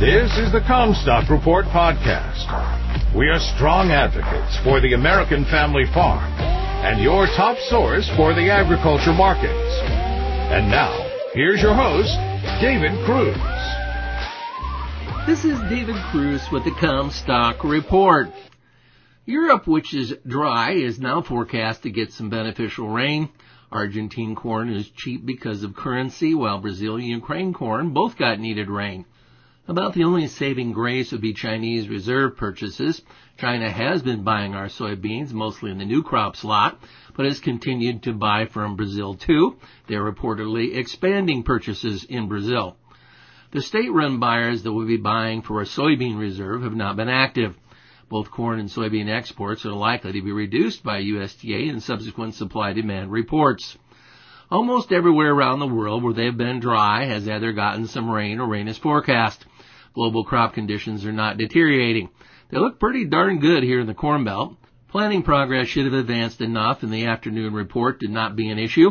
This is the CommStock Report podcast. We are strong advocates for the American family farm and your top source for the agriculture markets. And now, here's your host, David Cruz. This is David Cruz with the CommStock Report. Europe, which is dry, is now forecast to get some beneficial rain. Argentine corn is cheap because of currency, while Brazil and Ukraine corn both got needed rain. About the only saving grace would be Chinese reserve purchases. China has been buying our soybeans, mostly in the new crops lot, but has continued to buy from Brazil too. They're reportedly expanding purchases in Brazil. The state-run buyers that will be buying for a soybean reserve have not been active. Both corn and soybean exports are likely to be reduced by USDA and subsequent supply-demand reports. Almost everywhere around the world where they've been dry has either gotten some rain or rain is forecast. Global crop conditions are not deteriorating. They look pretty darn good here in the Corn Belt. Planting progress should have advanced enough in the afternoon report to not be an issue.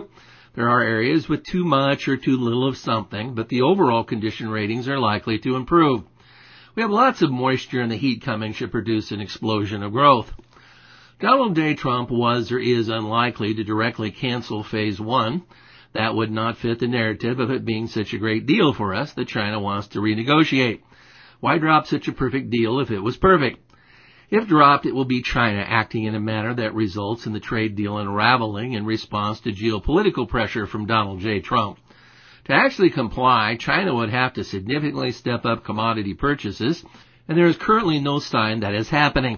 There are areas with too much or too little of something, but the overall condition ratings are likely to improve. We have lots of moisture, and the heat coming should produce an explosion of growth. Donald J. Trump was or is unlikely to directly cancel Phase 1. That would not fit the narrative of it being such a great deal for us that China wants to renegotiate. Why drop such a perfect deal if it was perfect? If dropped, it will be China acting in a manner that results in the trade deal unraveling in response to geopolitical pressure from Donald J. Trump. To actually comply, China would have to significantly step up commodity purchases, and there is currently no sign that is happening.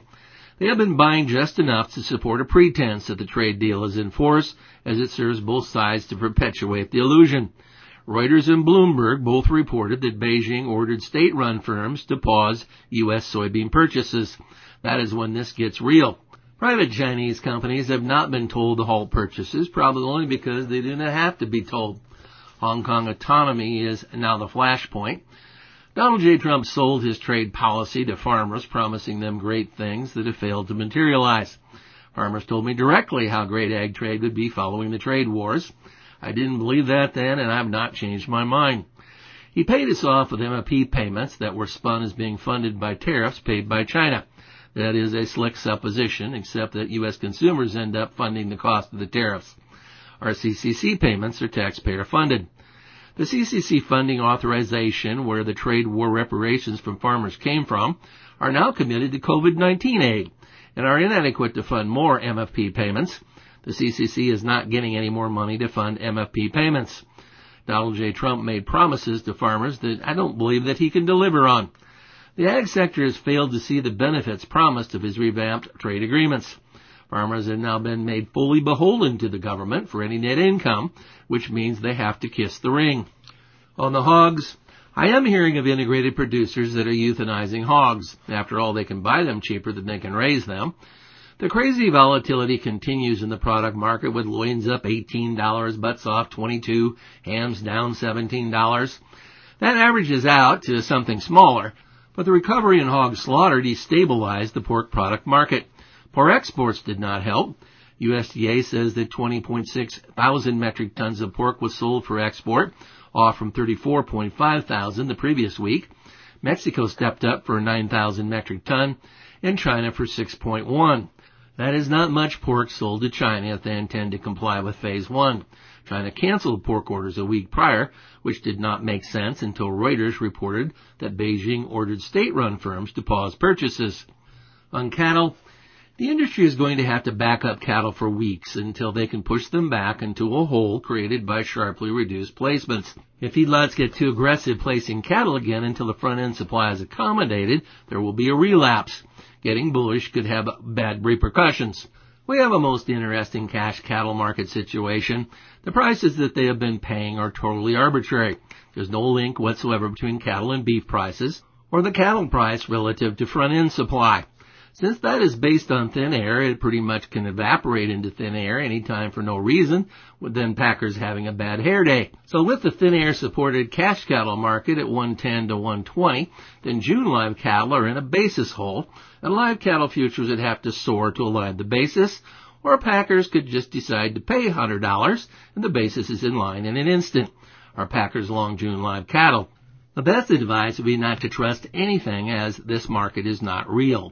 They have been buying just enough to support a pretense that the trade deal is in force, as it serves both sides to perpetuate the illusion. Reuters and Bloomberg both reported that Beijing ordered state-run firms to pause U.S. soybean purchases. That is when this gets real. Private Chinese companies have not been told to halt purchases, probably only because they do not have to be told. Hong Kong autonomy is now the flashpoint. Donald J. Trump sold his trade policy to farmers, promising them great things that have failed to materialize. Farmers told me directly how great ag trade would be following the trade wars. I didn't believe that then, and I have not changed my mind. He paid us off with MFP payments that were spun as being funded by tariffs paid by China. That is a slick supposition, except that U.S. consumers end up funding the cost of the tariffs. Our CCC payments are taxpayer-funded. The CCC funding authorization, where the trade war reparations from farmers came from, are now committed to COVID-19 aid and are inadequate to fund more MFP payments. The CCC is not getting any more money to fund MFP payments. Donald J. Trump made promises to farmers that I don't believe that he can deliver on. The ag sector has failed to see the benefits promised of his revamped trade agreements. Farmers have now been made fully beholden to the government for any net income, which means they have to kiss the ring. On the hogs, I am hearing of integrated producers that are euthanizing hogs. After all, they can buy them cheaper than they can raise them. The crazy volatility continues in the product market, with loins up $18, butts off $22, hams down $17. That averages out to something smaller, but the recovery in hog slaughter destabilized the pork product market. Pork exports did not help. USDA says that 20.6 thousand metric tons of pork was sold for export, off from 34.5 thousand the previous week. Mexico stepped up for 9,000 metric ton, and China for 6.1. That is not much pork sold to China if they intend to comply with Phase 1. China canceled pork orders a week prior, which did not make sense until Reuters reported that Beijing ordered state-run firms to pause purchases. On cattle, the industry is going to have to back up cattle for weeks until they can push them back into a hole created by sharply reduced placements. If feedlots get too aggressive placing cattle again until the front-end supply is accommodated, there will be a relapse. Getting bullish could have bad repercussions. We have a most interesting cash cattle market situation. The prices that they have been paying are totally arbitrary. There's no link whatsoever between cattle and beef prices or the cattle price relative to front-end supply. Since that is based on thin air, it pretty much can evaporate into thin air any time for no reason, with then packers having a bad hair day. So with the thin air supported cash cattle market at 110 to 120, then June live cattle are in a basis hole, and live cattle futures would have to soar to align the basis, or packers could just decide to pay $100 and the basis is in line in an instant. Our packers long June live cattle. The best advice would be not to trust anything, as this market is not real.